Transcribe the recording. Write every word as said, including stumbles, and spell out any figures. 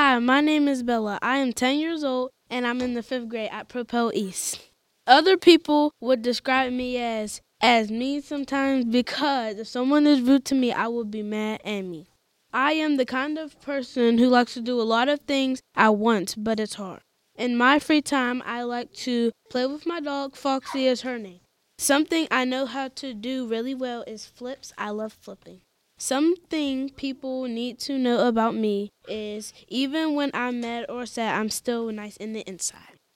Hi, my name is Bella. I am ten years old, and I'm in the fifth grade at Propel East. Other people would describe me as, as mean sometimes because if someone is rude to me, I would be mad at me. I am the kind of person who likes to do a lot of things at once, but it's hard. In my free time, I like to play with my dog. Foxy is her name. Something I know how to do really well is flips. I love flipping. Something people need to know about me is even when I'm mad or sad, I'm still nice in the inside.